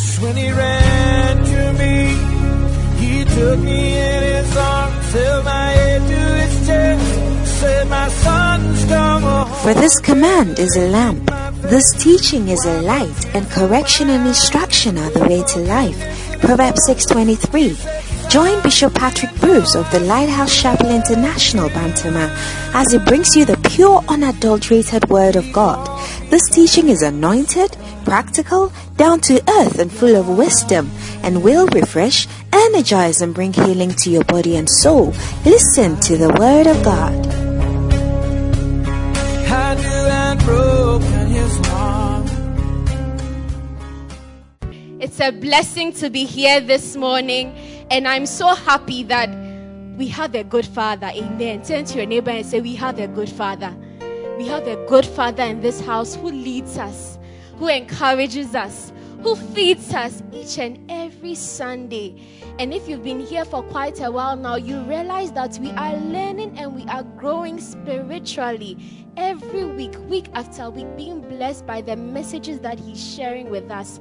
Yes, when he ran to me, he took me in his arms, held my head to his chest, said, my son's come home. For this command is a lamp, this teaching is a light, and correction and instruction are the way to life. Proverbs 6:23. Join Bishop Patrick Bruce of the Lighthouse Chapel International, Bantama, as he brings you the pure, unadulterated Word of God. This teaching is anointed, practical, down to earth, and full of wisdom, and will refresh, energize, and bring healing to your body and soul. Listen to the Word of God. It's a blessing to be here this morning, and I'm so happy that we have a good Father. Amen. Turn to your neighbor and say, we have a good Father. We have a good Father in this house who leads us, who encourages us, who feeds us each and every Sunday. And if you've been here for quite a while now, you realize that we are learning and we are growing spiritually every week, week after week, being blessed by the messages that he's sharing with us.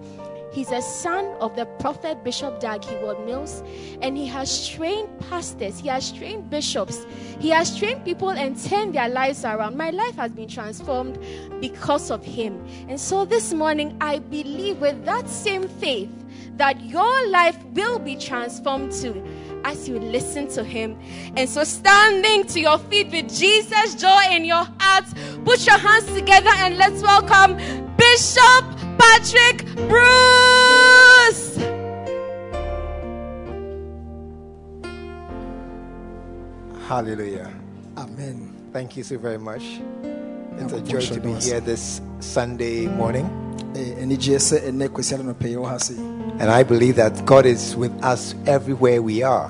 He's a son of the prophet Bishop Dag Heward Mills, and he has trained pastors, he has trained bishops, he has trained people and turned their lives around. My life has been transformed because of him. And so this morning, I believe with that same faith that your life will be transformed too as you listen to him. And so standing to your feet with Jesus' joy in your heart, put your hands together and let's welcome Bishop Patrick Bruce. Hallelujah. Amen. Thank you so very much. It's a joy to be here this Sunday morning. And I believe that God is with us everywhere we are.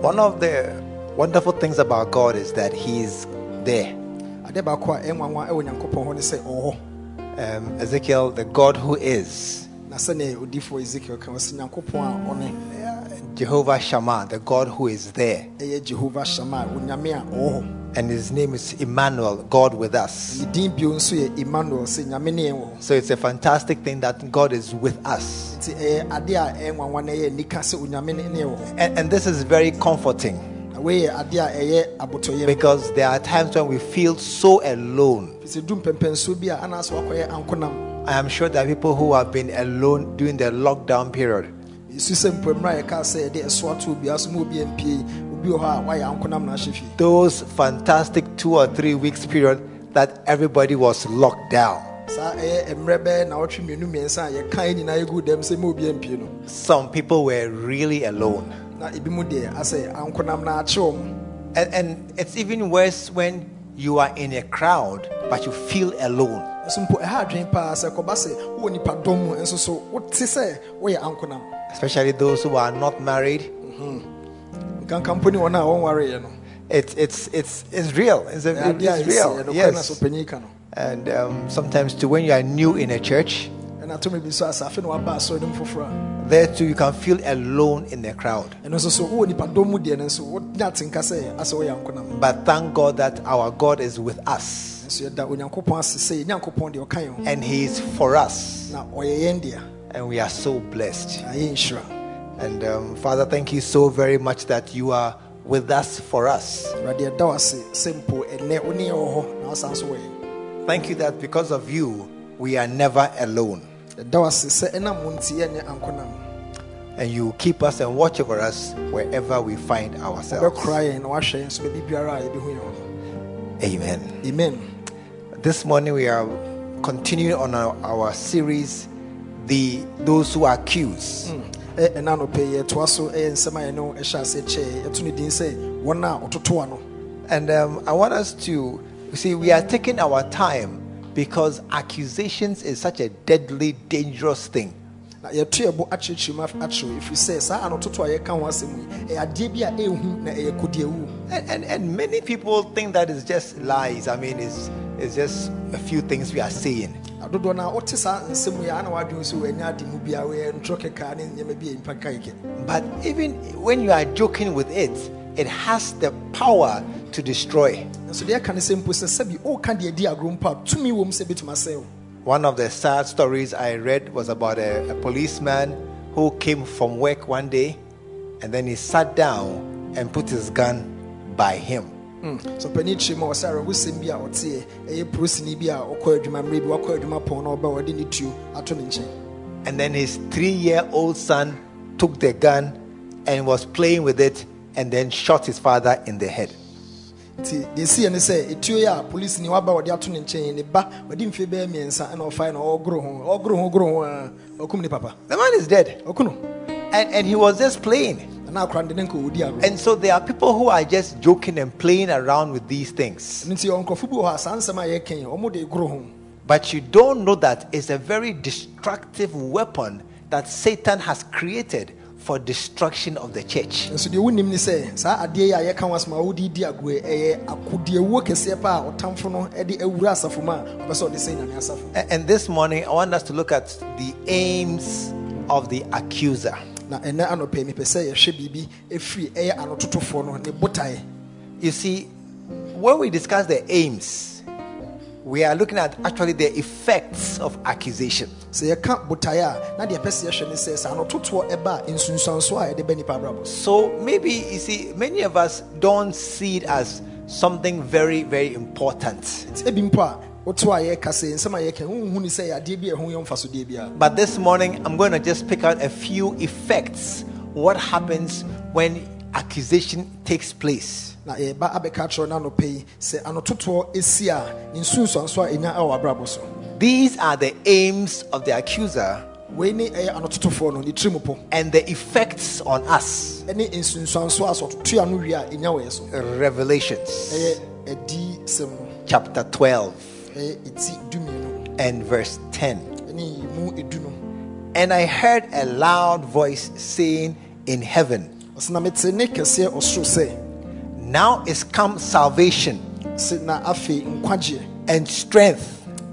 One of the wonderful things about God is that He is there. Ezekiel, the God who is. Jehovah Shammah, the God who is there. And his name is Emmanuel, God with us. So it's a fantastic thing that God is with us. And this is very comforting, because there are times when we feel so alone. I am sure there are people who have been alone during the lockdown period. Those fantastic 2 or 3 weeks period that everybody was locked down. Some people were really alone. And it's even worse when you are in a crowd but you feel alone. Especially those who are not married. It's real. It's real. Yes. And sometimes too, when you are new in a church, there too you can feel alone in the crowd. But thank God that our God is with us, and He is for us, and we are so blessed. And Father, thank you so very much that you are with us, for us. Thank you that because of you, we are never alone. And you keep us and watch over us wherever we find ourselves. Amen. Amen. This morning we are continuing on our series, Those Who Accuse. And I want us to see, we are taking our time, because accusations is such a deadly, dangerous thing. And many people think that it's just lies. I mean, it's just a few things we are saying. But even when you are joking with it, it has the power to destroy. One of the sad stories I read was about a policeman who came from work one day and then he sat down and put his gun by him. And then his 3-year-old son took the gun and was playing with it and then shot his father in the head. The man is dead. And he was just playing. And so there are people who are just joking and playing around with these things. But you don't know that it's a very destructive weapon that Satan has created for destruction of the church. And this morning, I want us to look at the aims of the accuser. You see, when we discuss the aims, we are looking at actually the effects of accusation. So maybe, you see, many of us don't see it as something very, very important. But this morning, I'm going to just pick out a few effects. What happens when accusation takes place? These are the aims of the accuser and the effects on us. Revelations chapter 12. And verse 10. And I heard a loud voice saying in heaven, now is come salvation and strength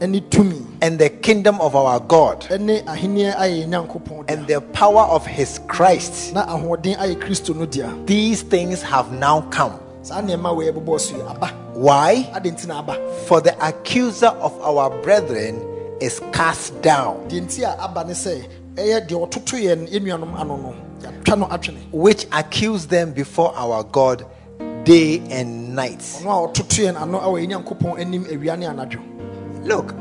and the kingdom of our God and the power of his Christ. These things have now come. Why? For the accuser of our brethren is cast down, which accused them before our God day and night. Look,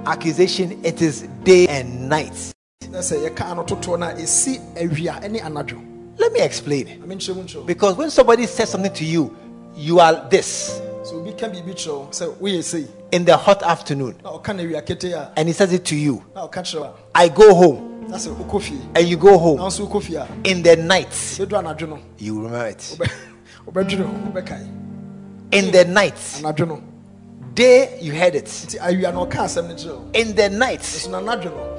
accusation, it is day and night. Let me explain. Because when somebody says something to you, you are this. So we can be mutual. So we say in the hot afternoon, and he says it to you. I go home, and you go home. In the night, you remember it. In the night, day you heard it. In the night,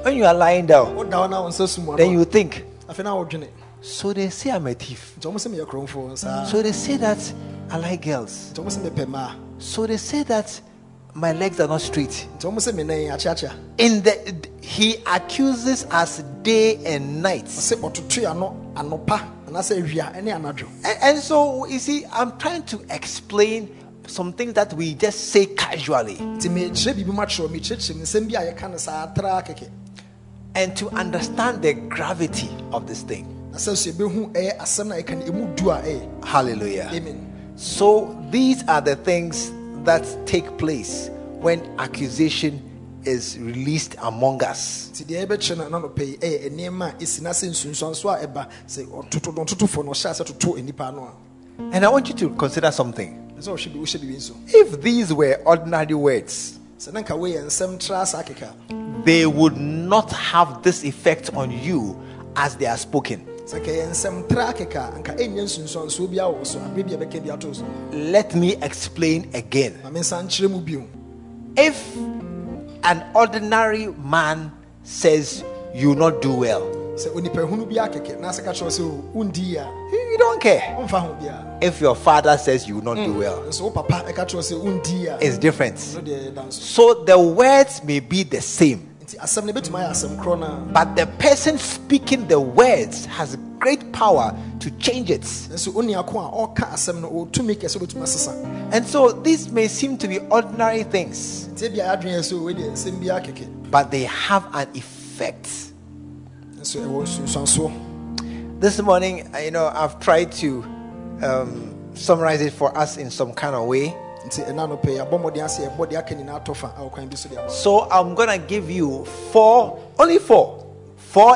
when you are lying down, then you think. So they say I'm a thief. So they say that I like girls. So they say that my legs are not straight. He accuses us day and night. And so you see, I'm trying to explain some things that we just say casually. And to understand the gravity of this thing. Hallelujah. Amen. So these are the things that take place when accusation is released among us. And I want you to consider something. If these were ordinary words, they would not have this effect on you as they are spoken. Let me explain again. If an ordinary man says you will not do well, you don't care. If your father says you will not do well, it's different. So the words may be the same, but the person speaking the words has great power to change it. And so these may seem to be ordinary things. but they have an effect. This morning, you know, I've tried to summarize it for us in some kind of way. So I'm going to give you four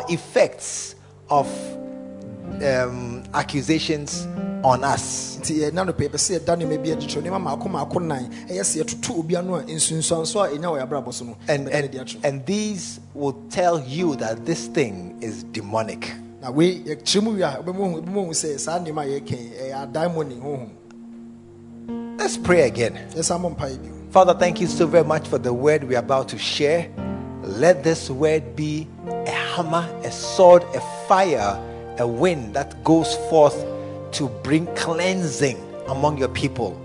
effects of accusations on us. And these will tell you that this thing is demonic. Let's pray again. Father, thank you so very much for the word we are about to share. Let this word be a hammer, a sword, a fire, a wind that goes forth to bring cleansing among your people.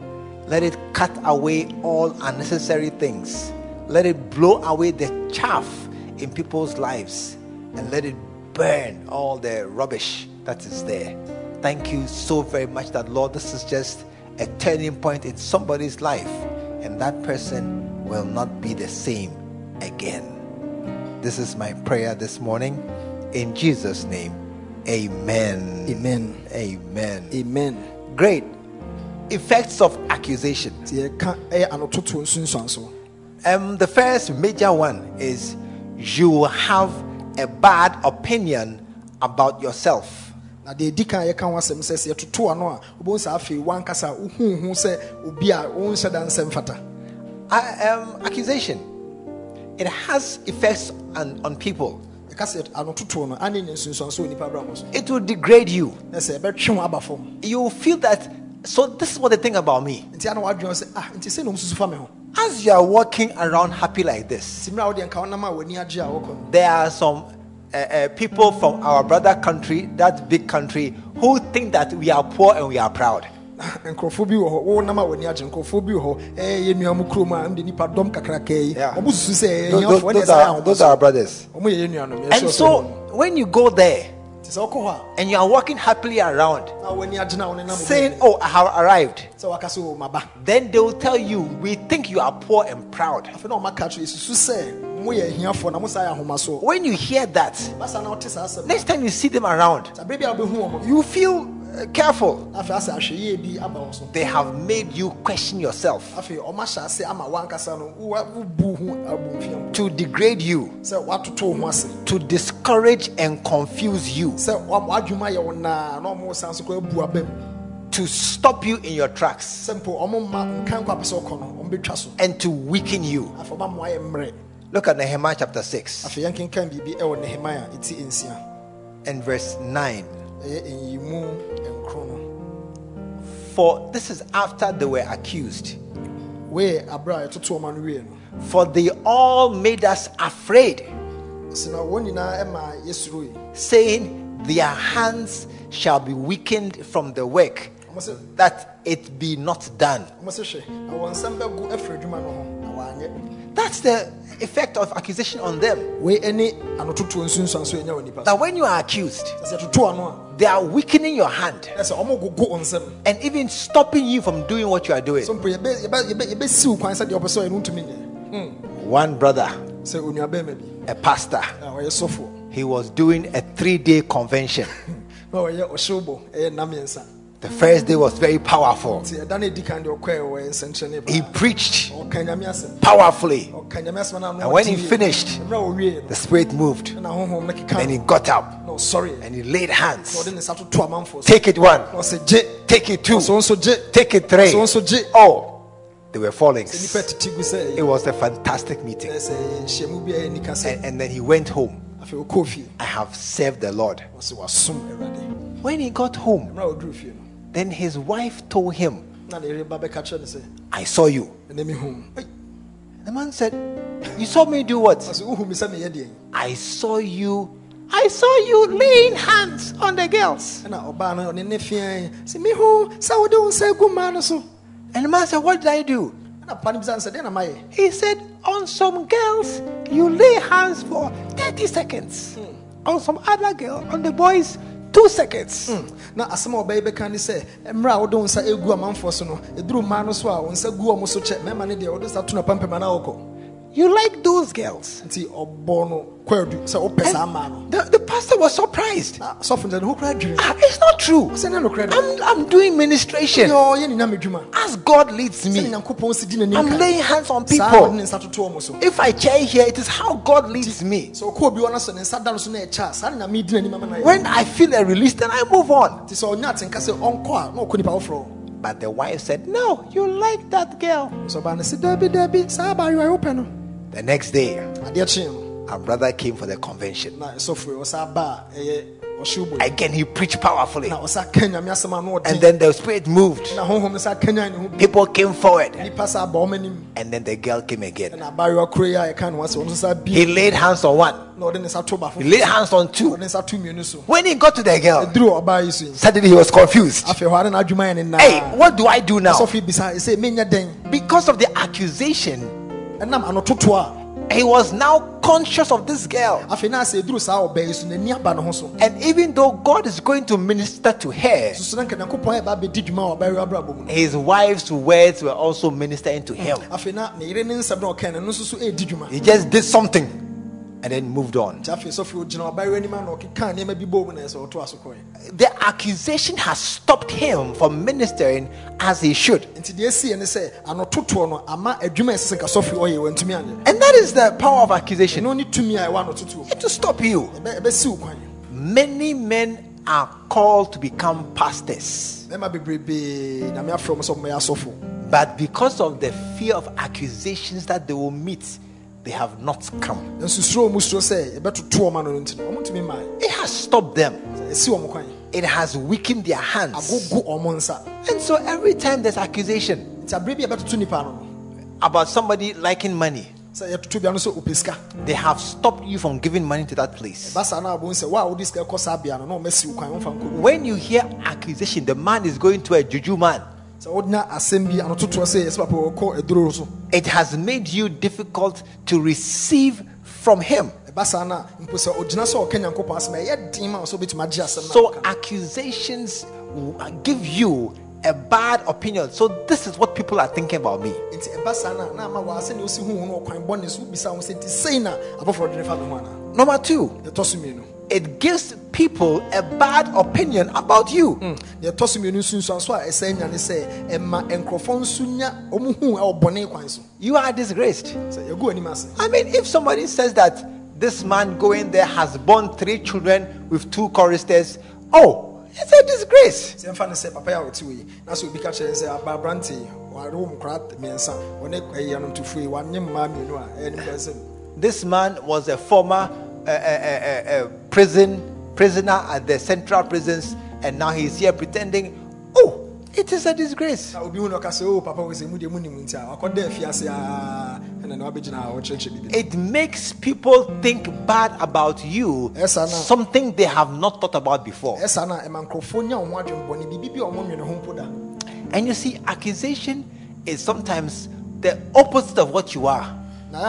Let it cut away all unnecessary things. Let it blow away the chaff in people's lives, and let it burn all the rubbish that is there. Thank you so very much that, Lord, this is just a turning point in somebody's life, and that person will not be the same again. This is my prayer this morning, in Jesus' name. Amen. Amen. Amen. Amen. Great. Effects of accusation. The first major one is you will have a bad opinion about yourself. Accusation. It has effects on people. It will degrade you. You will feel that, so this is what they think about me. As you are walking around happy like this, there are some people from our brother country, that big country, who think that we are poor and we are proud. Those are our brothers. And so when you go there and you are walking happily around saying, oh, I have arrived, then they will tell you, we think you are poor and proud. When you hear that, next time you see them around, you feel careful. They have made you question yourself to degrade you, to discourage and confuse you, to stop you in your tracks, and to weaken you. Look at Nehemiah chapter 6 and verse 9. For this is after they were accused. For they all made us afraid, saying, their hands shall be weakened from the work, that it be not done. That's the effect of accusation on them. That when you are accused, they are weakening your hand and even stopping you from doing what you are doing. One brother, a pastor, he was doing a 3-day convention. The first day was very powerful. He preached powerfully. And when he finished, the spirit moved. And he got up. And he laid hands. Take it one. Take it two. Take it three. Oh, they were falling. It was a fantastic meeting. And then he went home. I have served the Lord. When he got home, then his wife told him, I saw you. The man said, you saw me do what? I saw you laying hands on the girls. And the man said, what did I do? He said, on some girls you lay hands for 30 seconds. On some other girl, on the boys, 2 seconds. Now, as some baby can say, Emra don't say a man for so no, a drew man or so, and say, go almost check my money, the others are to a pump. You like those girls. The pastor was surprised. It's not true. I'm doing ministration. As God leads me, I'm laying hands on people. If I chair here, it is how God leads me. When I feel a release, then I move on. But the wife said, no, you like that girl. The next day, our brother came for the convention. Again, he preached powerfully. And then the spirit moved. People came forward. And then the girl came again. He laid hands on one. He laid hands on two. When he got to the girl, suddenly he was confused. Hey, what do I do now? Because of the accusation, he was now conscious of this girl. And even though God is going to minister to her, his wife's words were also ministering to him. He just did something and then moved on. The accusation has stopped him from ministering as he should. And that is the power of accusation. It will stop you. Many men are called to become pastors, but because of the fear of accusations that they will meet, they have not come. It has stopped them. It has weakened their hands. And so every time there's accusation about somebody liking money, they have stopped you from giving money to that place. When you hear accusation, the man is going to a juju man. It has made you difficult to receive from him. So accusations give you a bad opinion. So this is what people are thinking about me. Number two, it gives people a bad opinion about you. You are disgraced. I mean, if somebody says that this man going there has born 3 children with 2 choristers, oh, it's a disgrace. This man was a former prisoner at the central prisons, and now he's here pretending. Oh, it is a disgrace. It makes people think bad about you, something they have not thought about before. And you see, accusation is sometimes the opposite of what you are. So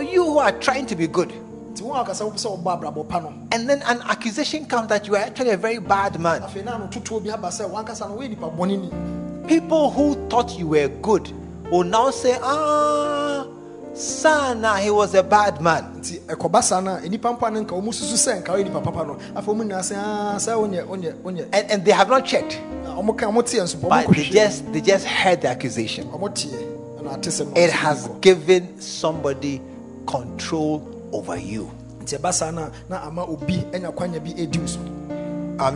you who are trying to be good, and then an accusation comes that you are actually a very bad man. People who thought you were good will now say, Sana, he was a bad man. And they have not checked. But they just heard the accusation. It has given somebody control over you. I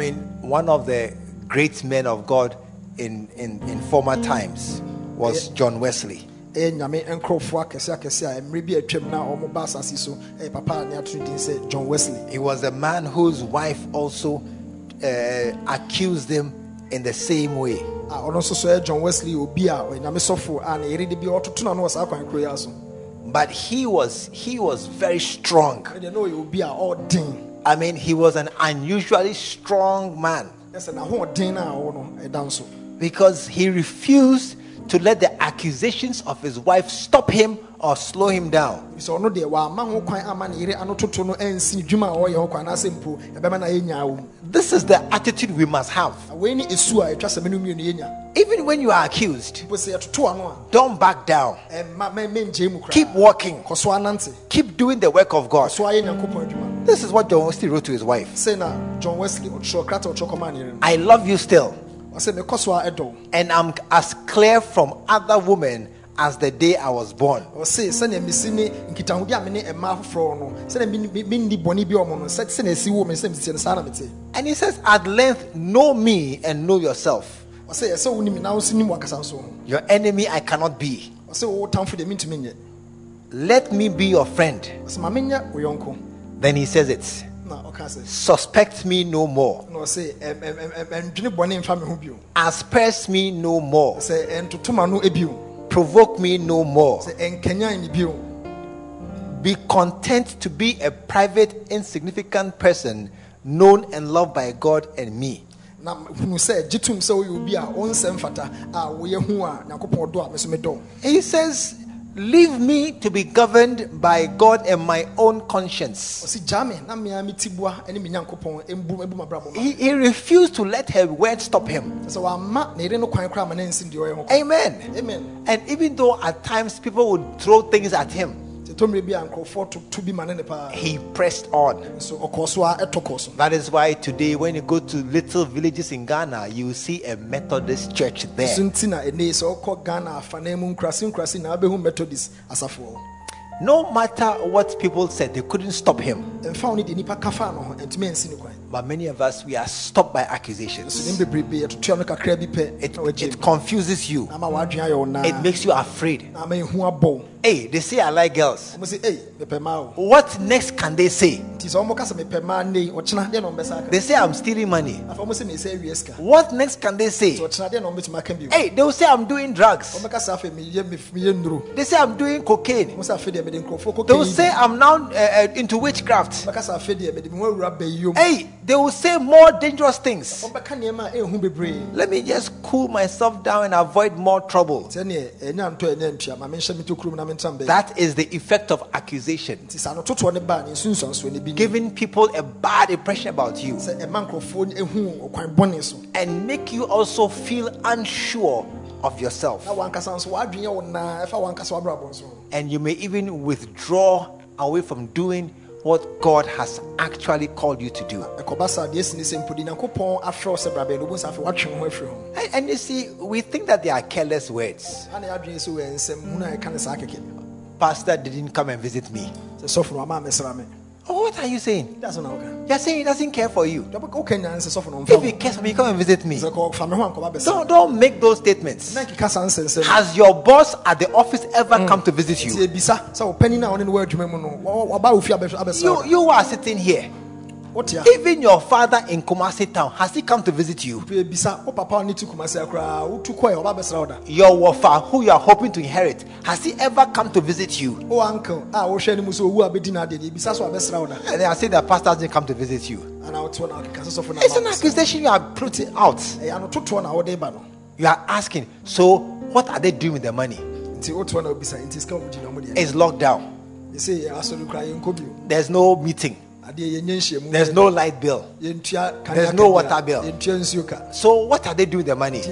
mean, one of the great men of God in former times was John Wesley. He was a man whose wife also accused him in the same way. But he was very strong. I mean, he was an unusually strong man, because he refused to let the accusations of his wife stop him or slow him down. This is the attitude we must have. Even when you are accused, don't back down. Keep walking. Keep doing the work of God. This is what John Wesley wrote to his wife. I love you still. And I'm as clear from other women as the day I was born. And he says, at length, know me and know yourself. Your enemy I cannot be. Let me be your friend. Then he says it. Suspect me no more. Asperse me no more. Provoke me no more. Be content to be a private, insignificant person, known and loved by God and me. He says, leave me to be governed by God and my own conscience. He refused to let her word stop him. Amen. Amen. And even though at times people would throw things at him, he pressed on. That is why today, when you go to little villages in Ghana, you see a Methodist church there. No matter what people said, they couldn't stop him. But many of us, we are stopped by accusations. It confuses you. It makes you afraid. Hey, they say I like girls. What next can they say? They say I'm stealing money. What next can they say? Hey, they will say I'm doing drugs. They say I'm doing cocaine. They will say I'm now into witchcraft. Hey, they will say more dangerous things. Let me just cool myself down and avoid more trouble. That is the effect of accusation, giving people a bad impression about you, and make you also feel unsure of yourself. And you may even withdraw away from doing what God has actually called you to do. And you see, we think that they are careless words. Pastor didn't come and visit me. What are you saying? You're saying he doesn't care for you. If he cares for me, come and visit me. Don't make those statements. Has your boss at the office ever come to visit you? You are sitting here. Even your father in Kumasi town, has he come to visit you? Your wafa, who you are hoping to inherit, has he ever come to visit you? Oh, uncle, and they are saying that pastors didn't come to visit you. It's an accusation you are putting out. You are asking, so what are they doing with the money? It's locked down. There's no meeting. There's no light bill. There's no water bill. So what are they doing with the money?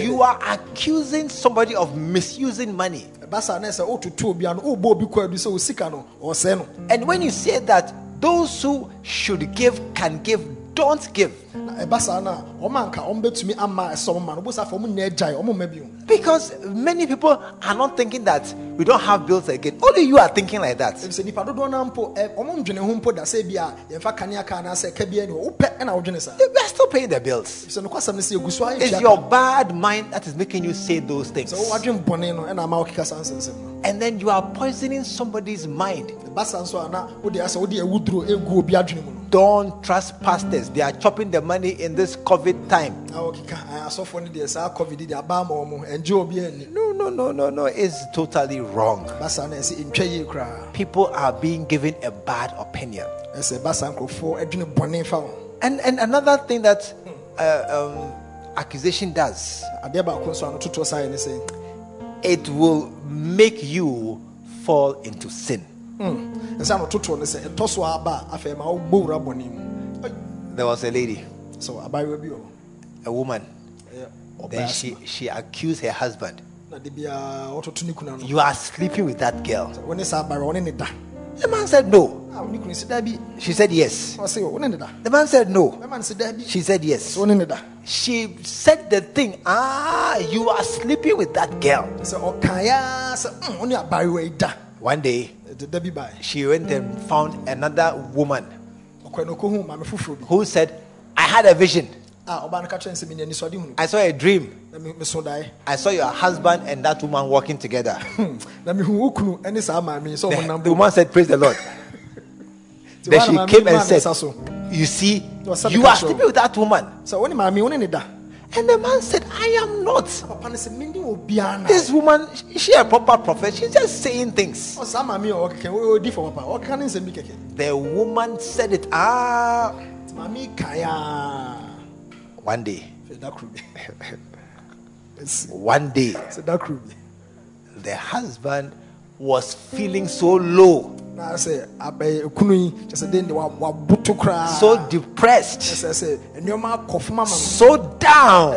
You are accusing somebody of misusing money. And when you say that those who should give can give, don't give. Because many people are not thinking that we don't have bills again. Only you are thinking like that. We are still paying the bills. It's your bad mind that is making you say those things. And then you are poisoning somebody's mind. Don't trust pastors. They are chopping the money in this COVID time. No. It's totally wrong. People are being given a bad opinion. And another thing that accusation does, it will make you fall into sin. There was a lady, a woman. Then she accused her husband. You are sleeping with that girl. The man said no. She said yes. The man said no. She said yes. She said the thing, you are sleeping with that girl. One day, she went and found another woman who said, I had a vision. I saw a dream. I saw your husband and that woman walking together. The woman said, praise the Lord. Then she came and said, you see, you are sleeping with that woman. And the man said, I am not. This woman, she a proper prophet. She's just saying things. The woman said it. One day. One day. The husband was feeling so low. So depressed. So down.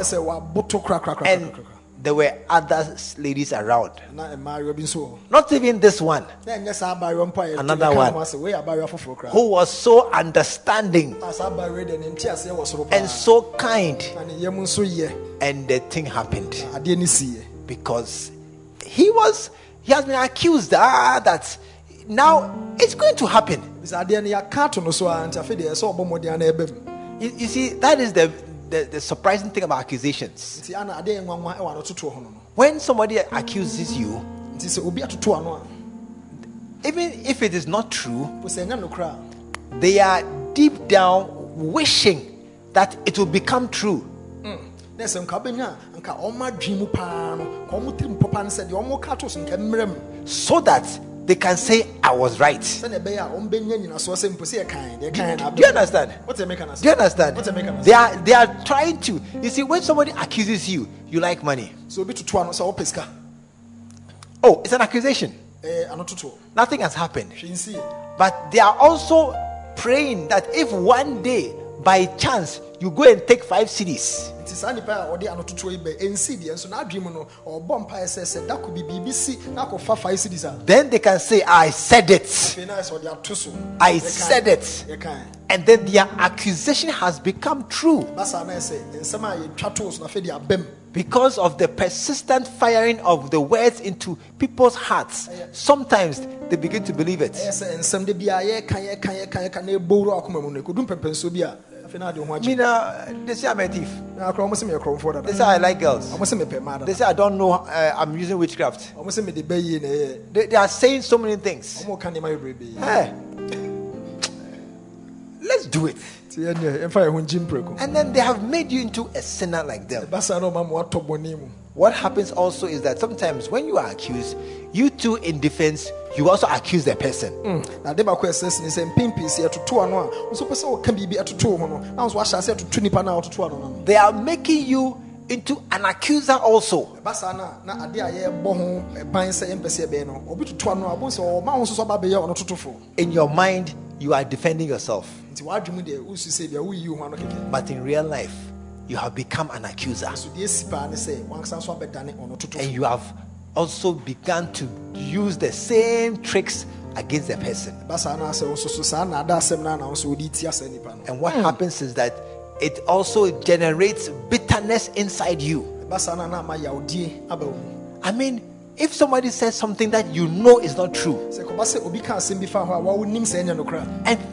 And there were other ladies around. Not even this one. Another one who was so understanding and so kind. And the thing happened. Because he has been accused that now it's going to happen. You see, that is the surprising thing about accusations. When somebody accuses you, even if it is not true, they are deep down wishing that it will become true. So that they can say, I was right. Do you understand? They are trying to. You see, when somebody accuses you, you like money. Oh, it's an accusation. Nothing has happened. But they are also praying that if one day, by chance, you go and take 5 cities. Then they can say, I said it. I said it. And then their accusation has become true. Because of the persistent firing of the words into people's hearts, sometimes they begin to believe it. They say I'm a thief. They say I like girls. They say I don't know. I'm using witchcraft. They are saying so many things. Hey, let's do it. And then they have made you into a sinner like them. What happens also is that sometimes when you are accused, you too in defense, you also accuse the person. They are making you into an accuser also. In your mind, you are defending yourself. But in real life, you have become an accuser. And you have also begun to use the same tricks against the person. And what happens is that it also generates bitterness inside you. I mean, if somebody says something that you know is not true, and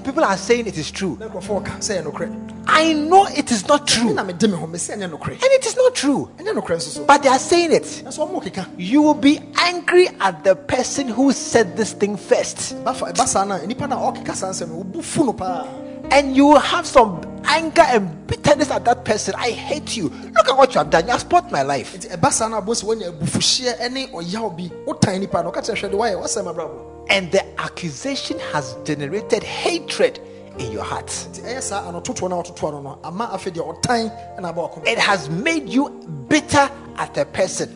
people are saying it is true, I know it is not true, and it is not true, but they are saying it, you will be angry at the person who said this thing first. And you will have some anger and bitterness at that person. I hate you. Look at what you have done. You have spoiled my life. And the accusation has generated hatred in your heart. It has made you bitter at a person,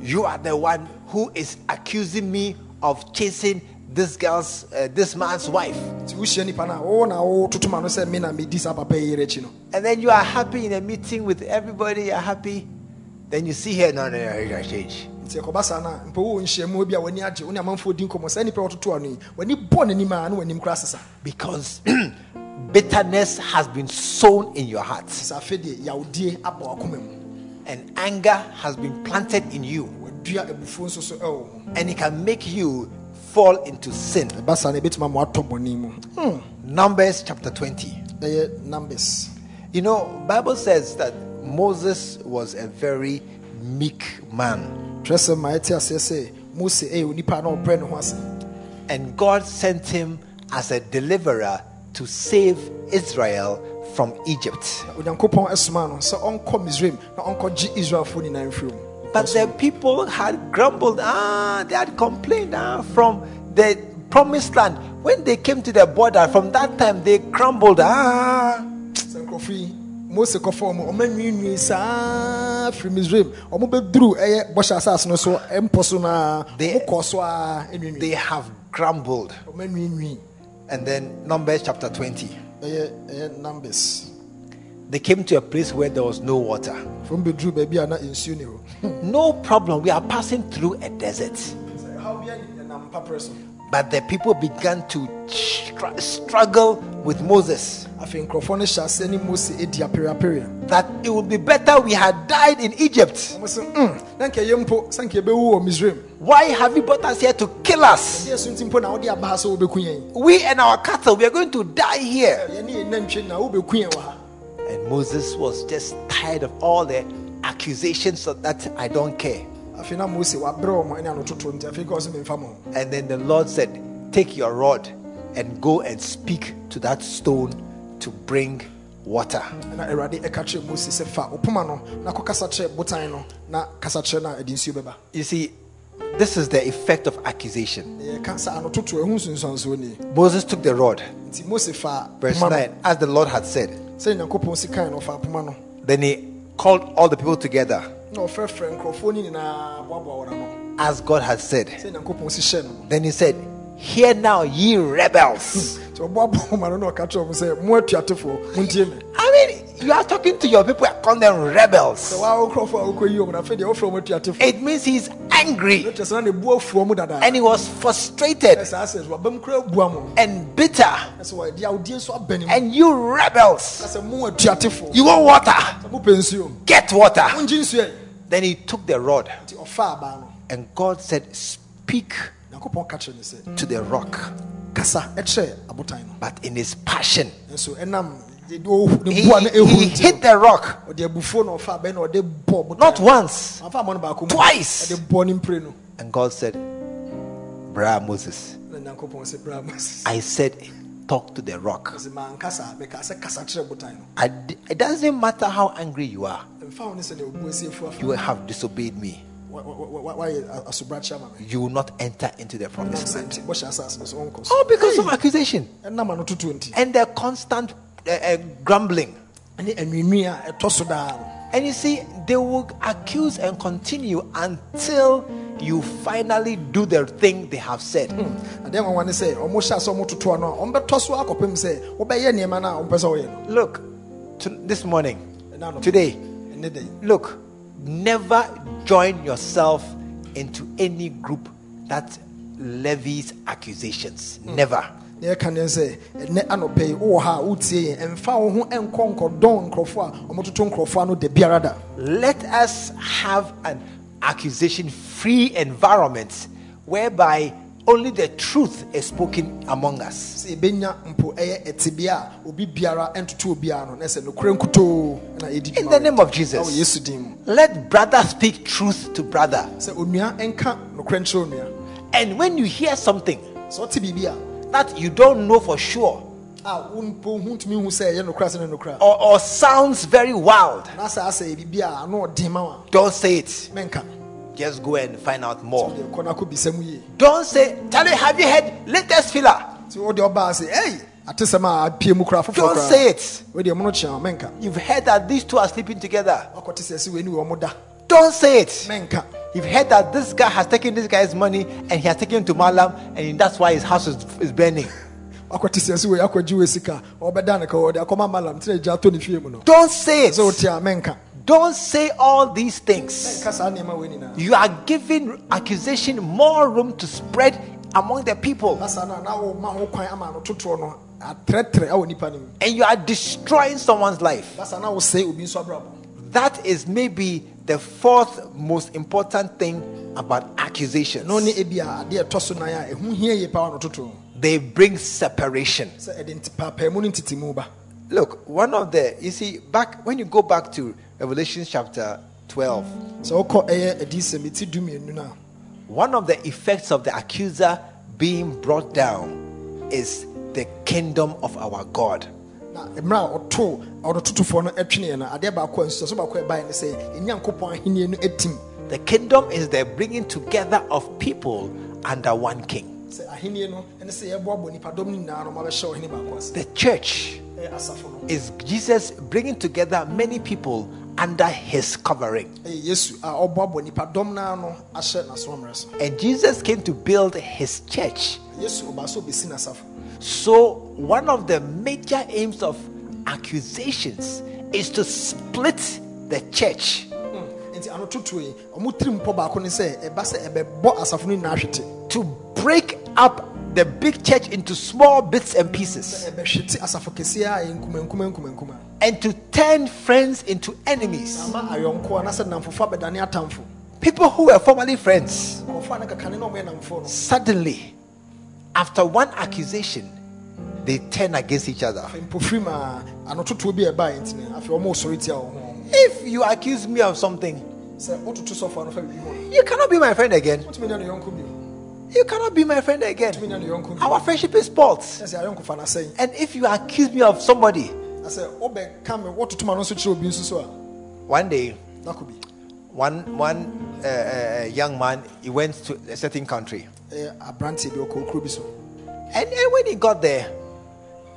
you are the one who is accusing me of chasing this girl's, this man's wife. And then you are happy in a meeting with everybody, you are happy. Then you see here, no, you gotta change. Because bitterness has been sown in your heart. And anger has been planted in you. And it can make you fall into sin. Numbers chapter 20. Numbers. You know, Bible says that Moses was a very meek man. And God sent him as a deliverer to save Israel from Egypt. But the people had grumbled, they had complained from the promised land. When they came to the border, from that time they grumbled, They have grumbled. And then Numbers chapter 20. Numbers. They came to a place where there was no water. No problem. We are passing through a desert. But the people began to struggle with Moses. That it would be better we had died in Egypt. Why have you brought us here to kill us? We and our cattle, we are going to die here. And Moses was just tired of all the accusations of that I don't care. And then the Lord said, take your rod and go and speak to that stone to bring water. You see, this is the effect of accusation. Moses took the rod. Verse 9, as the Lord had said. Then he called all the people together. As God had said. Then he said, hear now, ye rebels. I mean, you are talking to your people and call them rebels. It means he's angry. And he was frustrated. And bitter. And you rebels. You want water. Get water. Then he took the rod. And God said, speak to the rock. But in his passion, he hit the rock. Not once, twice. And God said, Bra Moses. I said, talk to the rock. It doesn't matter how angry you are. You will have disobeyed me. You will not enter into the promised land. Oh, because of accusation. And the constant grumbling. And you see, they will accuse and continue until you finally do the thing they have said. Look, this morning, today, look, never join yourself into any group that levies accusations. Never. Let us have an accusation-free environment whereby only the truth is spoken among us. In the name of Jesus, let brother speak truth to brother. And when you hear something that you don't know for sure, or sounds very wild, don't say it. Just go and find out more. Don't say, Charlie, have you heard latest filler? Don't say it. You've heard that these two are sleeping together. Don't say it. You've heard that this guy has taken this guy's money and he has taken it to Malam, and that's why his house is burning. Don't say it. Don't say all these things. You are giving accusation more room to spread among the people. And you are destroying someone's life. That is maybe the fourth most important thing about accusations. They bring separation. Look, one of the, you see, back when you go back to Revelations chapter 12, one of the effects of the accuser being brought down is the kingdom of our God. The kingdom is the bringing together of people under one king. The church is Jesus bringing together many people under his covering. And Jesus came to build his church. So one of the major aims of accusations is to split the church. To break up the big church into small bits and pieces, and to turn friends into enemies. People who were formerly friends, suddenly, after one accusation, they turn against each other. If you accuse me of something, you cannot be my friend again. You cannot be my friend again. Our friendship is false. And if you accuse me of somebody, one day, one young man, he went to a certain country. And when he got there,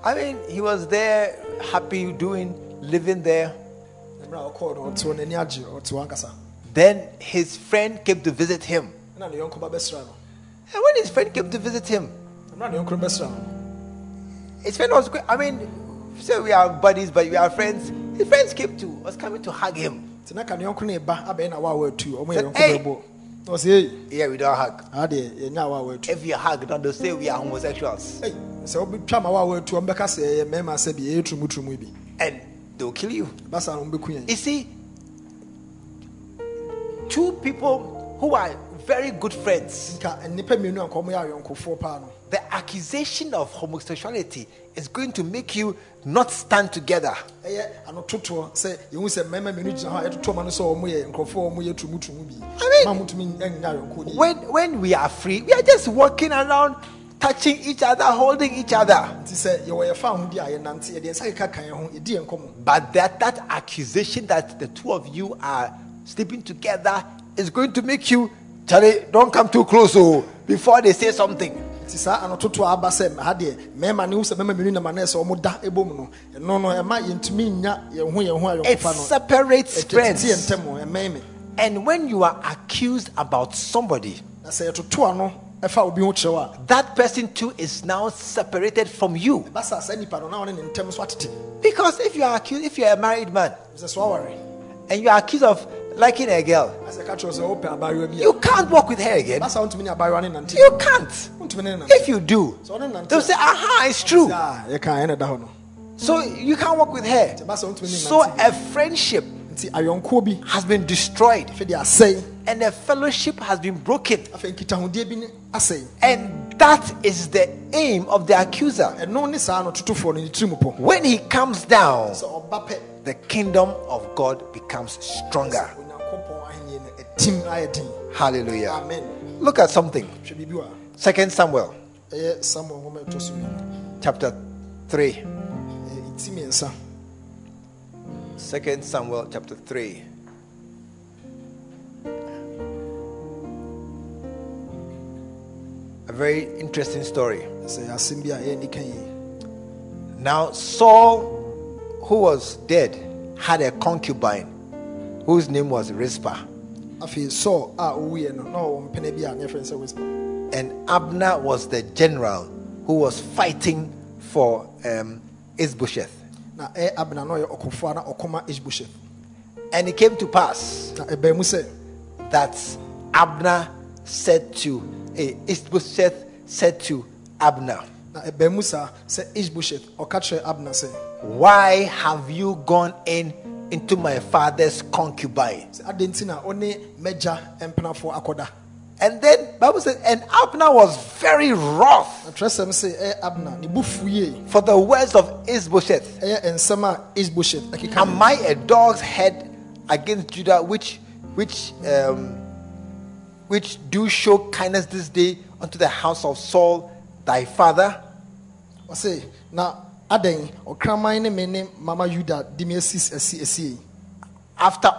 I mean, he was there, happy, living there. Then his friend came to visit him. And when his friend came to visit him, his friend was, I mean, so we are buddies, but we are friends. His friends was coming to hug him. So, hey, yeah, we don't hug. If you hug, don't say we are homosexuals. And they'll kill you. You see, two people who are very good friends. The accusation of homosexuality is going to make you not stand together. When we are free, we are just walking around, touching each other, holding each other. But that accusation that the two of you are sleeping together is going to make you, Charlie, don't come too close before they say something. It separates friends. And when you are accused about somebody, that person too is now separated from you. Because if you are accused, if you are a married man, and you are accused of liking a girl, you can't walk with her again. You can't. If you do, they'll say, aha, it's true. So you can't walk with her. So a friendship has been destroyed, and a fellowship has been broken. And that is the aim of the accuser. When he comes down, the kingdom of God becomes stronger. Hallelujah. Amen. Look at something. Second Samuel chapter 3. Second Samuel chapter 3. a very interesting story. Now Saul, who was dead, had a concubine whose name was Rizpah. And Abner was the general who was fighting for Ishbosheth. And it came to pass that Abner said to Ishbosheth, said to Abner, "Why have you gone into my father's concubine?" And then Bible says, and Abner was very wroth for the words of Ishbosheth. "Am I a dog's head against Judah, which do show kindness this day unto the house of Saul thy father?" "After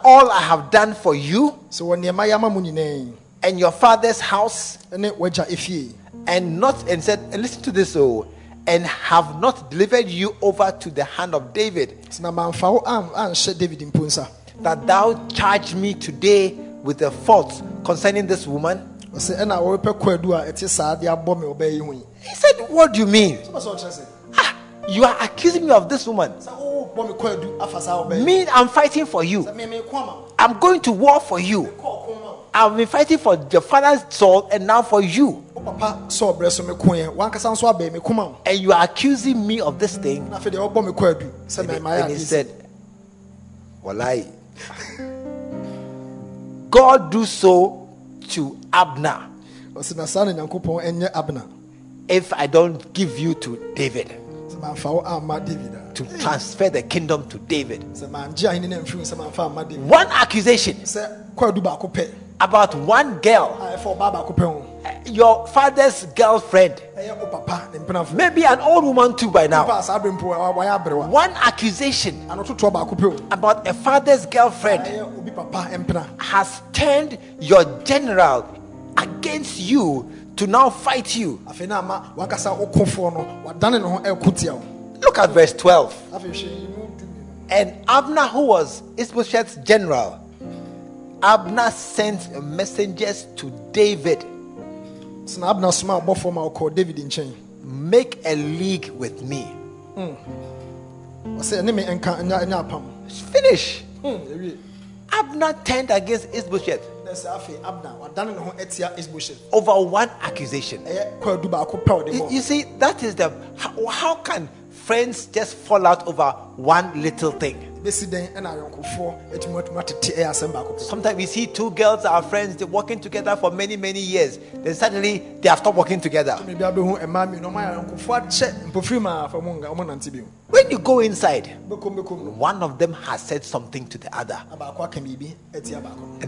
all I have done for you, and your father's house, and listen to this, and have not delivered you over to the hand of David, that thou charge me today with the fault concerning this woman." He said, "What do you mean? You are accusing me of this woman. Me, I'm fighting for you. I'm going to war for you. I've been fighting for your father's soul and now for you. And you are accusing me of this thing." And he said, "Wallahi, God do so to Abner if I don't give you to David, to transfer the kingdom to David." One accusation about one girl, your father's girlfriend, maybe an old woman too by now. One accusation about a father's girlfriend has turned your general against you to now fight you. Look at verse 12. And Abner, who was Ishbosheth's general, Abner sent messengers to David, "Make a league with me." It's finished. Abner turned against Ishbosheth over one accusation. You see, that is how can friends just fall out over one little thing? Sometimes we see two girls that are friends, they're working together for many, many years. Then suddenly they have stopped working together. When you go inside, one of them has said something to the other, and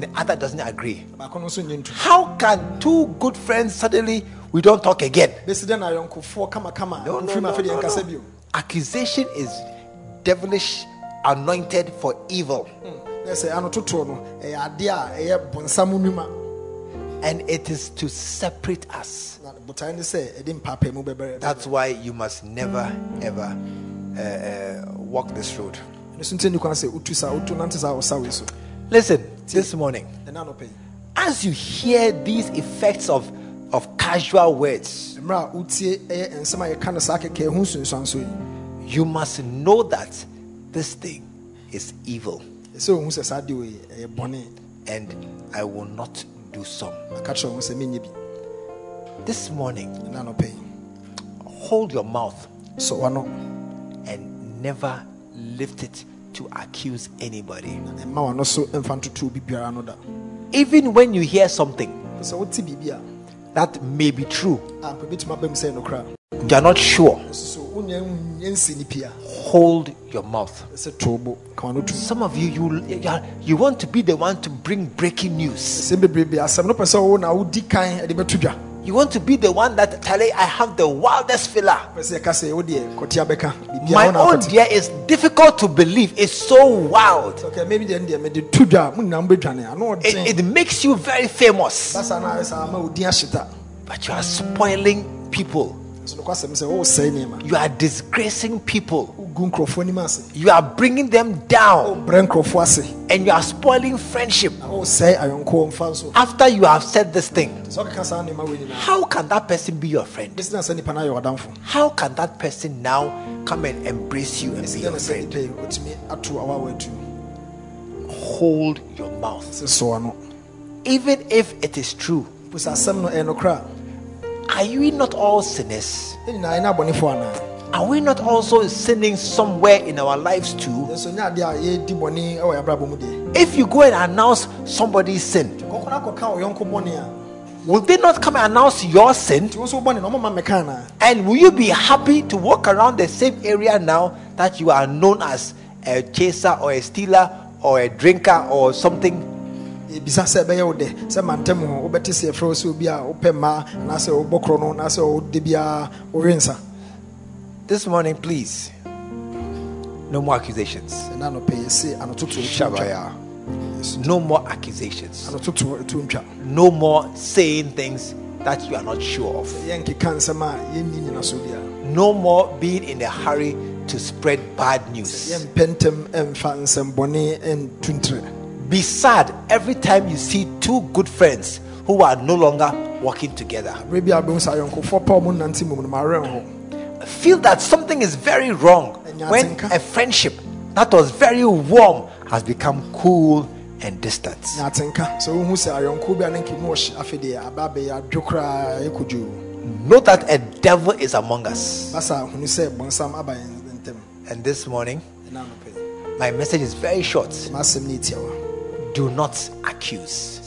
the other doesn't agree. How can two good friends suddenly we don't talk again? No. Accusation is devilish, anointed for evil, and it is to separate us. That's why you must never ever walk this road. Listen, this morning, as you hear these effects of casual words, you must know that this thing is evil, and I will not do some. This morning, hold your mouth and never lift it to accuse anybody. Even when you hear something that may be true, you are not sure, hold your mouth. Some of you want to be the one to bring breaking news. You want to be the one that Tale, I have the wildest filler. My own dear is difficult to believe. It's so wild. It makes you very famous. But you are spoiling people. You are disgracing people. You are bringing them down. And you are spoiling friendship. After you have said this thing, how can that person be your friend? How can that person now come and embrace you and be your friend? Hold your mouth. Even if it is true. Are we not all sinners? Are we not also sinning somewhere in our lives too? If you go and announce somebody's sin, will they not come and announce your sin? And will you be happy to walk around the same area now that you are known as a chaser or a stealer or a drinker or something? This morning, please, no more accusations. No more accusations. No more saying things that you are not sure of. No more being in a hurry to spread bad news. Be sad every time you see two good friends who are no longer working together. Feel that something is very wrong when a friendship that was very warm has become cool and distant. Know that a devil is among us. And this morning, my message is very short. Do not accuse.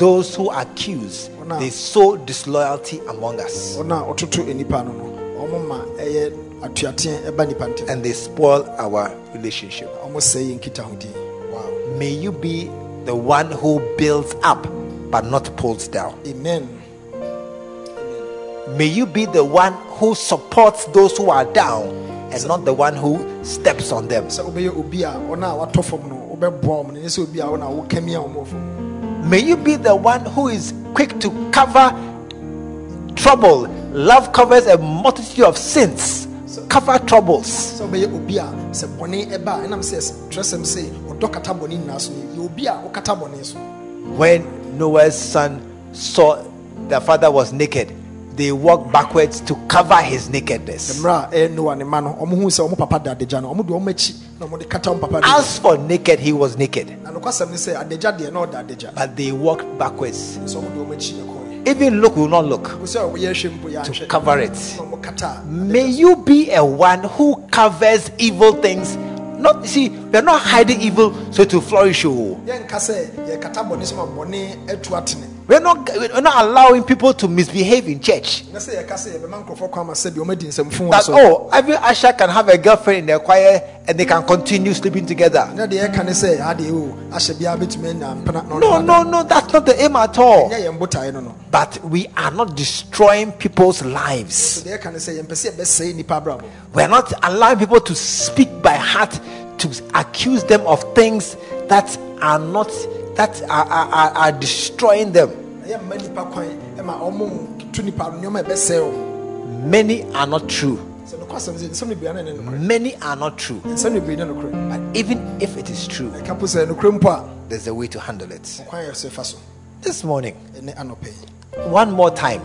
Those who accuse, they sow disloyalty among us. And they spoil our relationship. Wow. May you be the one who builds up but not pulls down. Amen. May you be the one who supports those who are down and not the one who steps on them. May you be the one who is quick to cover trouble. Love covers a multitude of sins. Cover troubles. When Noah's son saw their father was naked, they walked backwards to cover his nakedness. As for naked, he was naked. But they walked backwards. Even look will not look to cover it. May you be a one who covers evil things. Not see, we are not hiding evil so to flourish. We're not allowing people to misbehave in church. That every usher can have a girlfriend in their choir and they can continue sleeping together. No, that's not the aim at all. But we are not destroying people's lives. We're not allowing people to speak by heart to accuse them of things that are not. That are destroying them. Many are not true. But even if it is true, there's a way to handle it. This morning, one more time,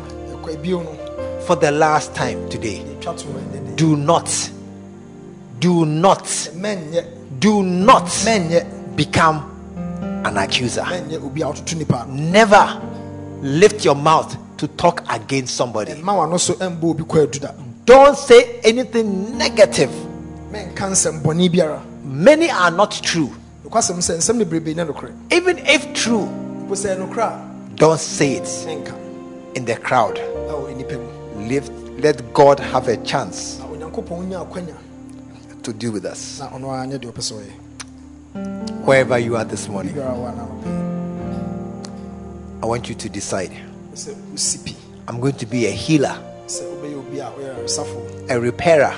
for the last time today, do not become an accuser. Never lift your mouth to talk against somebody. Don't say anything negative. Many are not true. Even if true, don't say it in the crowd. Let God have a chance to deal with us. Wherever you are this morning, I want you to decide. I'm going to be a healer, a repairer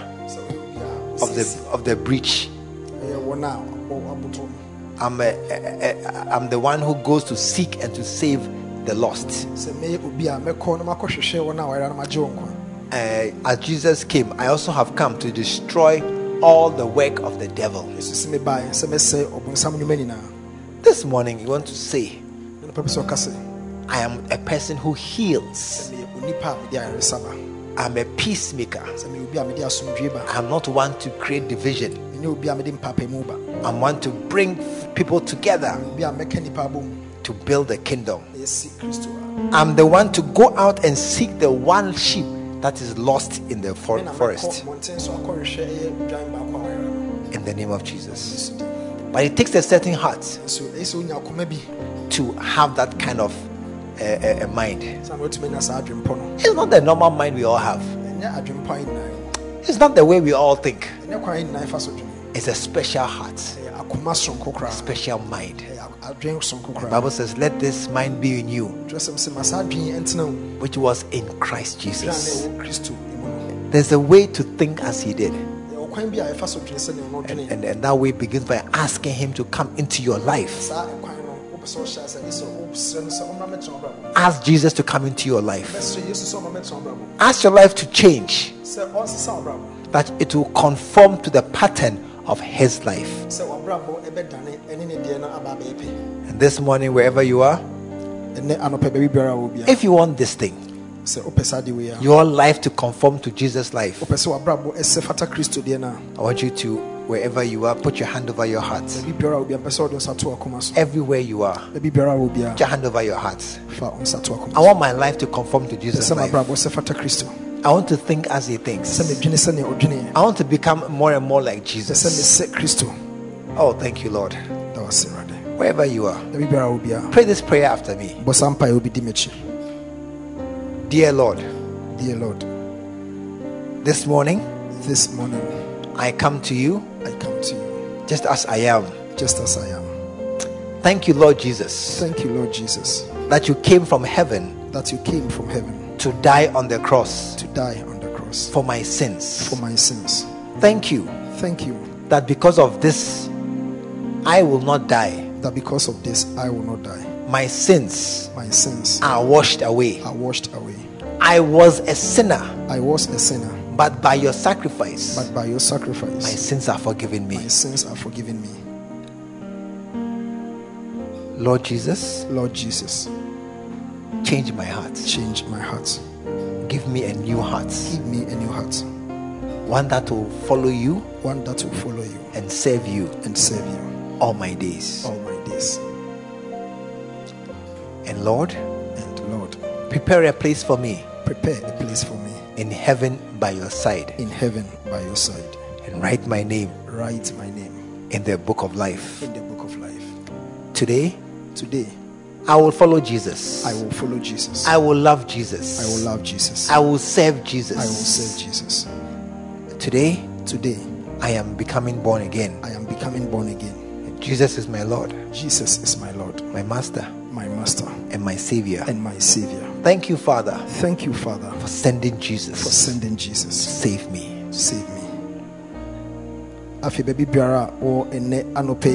of the breach. I'm the one who goes to seek and to save the lost. As Jesus came, I also have come to destroy all the work of the devil. This morning, you want to say, I am a person who heals. I'm a peacemaker. I'm not one to create division. I'm one to bring people together to build the kingdom. I'm the one to go out and seek the one sheep that is lost in the forest. In the name of Jesus. But it takes a certain heart to have that kind of a mind. It's not the normal mind we all have. It's not the way we all think. It's a special heart, a special mind. The Bible says, let this mind be in you, which was in Christ Jesus. There's a way to think as he did. And that way begins by asking him to come into your life. Ask Jesus to come into your life. Ask your life to change, that it will conform to the pattern of his life. And this morning, wherever you are, if you want this thing, your life to conform to Jesus' life, I want you to, wherever you are, put your hand over your heart. Everywhere you are, put your hand over your heart. I want my life to conform to Jesus' life. I want to think as he thinks. I want to become more and more like Jesus. Oh, thank you, Lord. Wherever you are, pray this prayer after me. Dear Lord, this morning, I come to you just as I am. Thank you Lord Jesus, that you came from heaven to die on the cross for my sins. Thank you that because of this I will not die. My sins are washed away. I was a sinner, but by your sacrifice, my sins are forgiven me. Lord Jesus, change my heart. Give me a new heart. One that will follow you and serve you all my days. And Lord, prepare a place for me in heaven by your side, and write my name in the book of life. Today I will follow Jesus. I will love Jesus. I will serve Jesus. Today I am becoming born again. Jesus is my Lord, my master, and my savior. Thank you Father, for sending Jesus. Save me. Afi baby biara o ene anope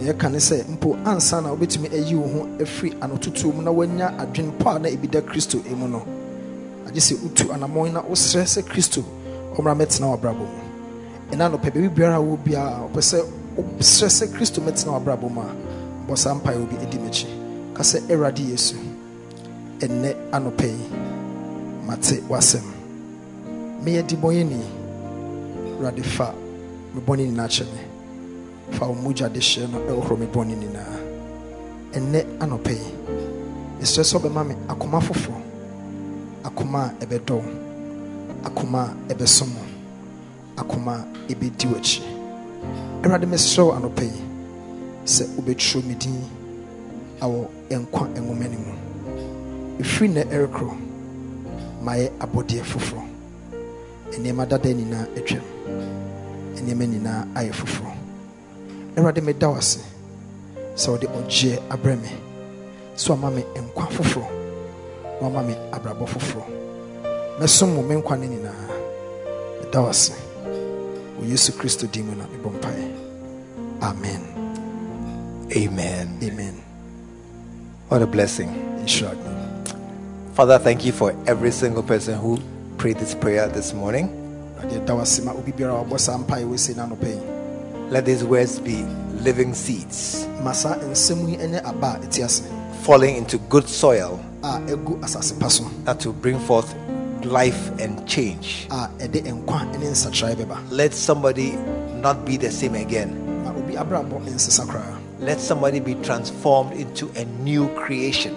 ye kan se mpo ansa na obetumi ayi wo ho afri anototu mu na wanya adwenpa na ebida Kristo emu no age se utu anamon na osre se Kristo omra metna wabrabo ena anope baby biara wo bia opese osre se Kristo metna wabrabo ma bosampa obi edimechi kase erade Yesu. Enne anope mate wasem me yedi boyeni radifa me boni na cheme fa omuja de she no ehro me boni ni na enne anope esreso be mame akoma fofo akoma ebedo akoma ebesomo akoma ebedi wachi erade me so anope se obetro midin awo enkwa enwomeni mu. Ifri ne erikro maye abodie foforo enema dada ni na etwem enema ni na aye foforo erade me dawase so de oje abreme so amame enkwa foforo no amame abrabo foforo mesom me nkwa ne ni na dawase o Yesu Kristo dimu na bompae. Amen. What a blessing, in short. Father, thank you for every single person who prayed this prayer this morning. Let these words be living seeds, falling into good soil, that will bring forth life and change. Let somebody not be the same again. Let somebody be transformed into a new creation.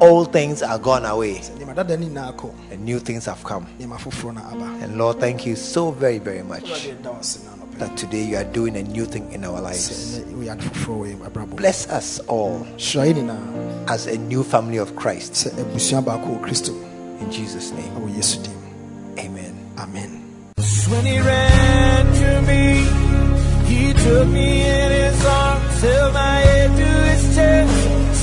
All things are gone away, and new things have come. And Lord, thank you so very, very much that today you are doing a new thing in our lives. Bless us all as a new family of Christ. In Jesus' name. Amen. Amen. He took me in his arms, held my head to his chest,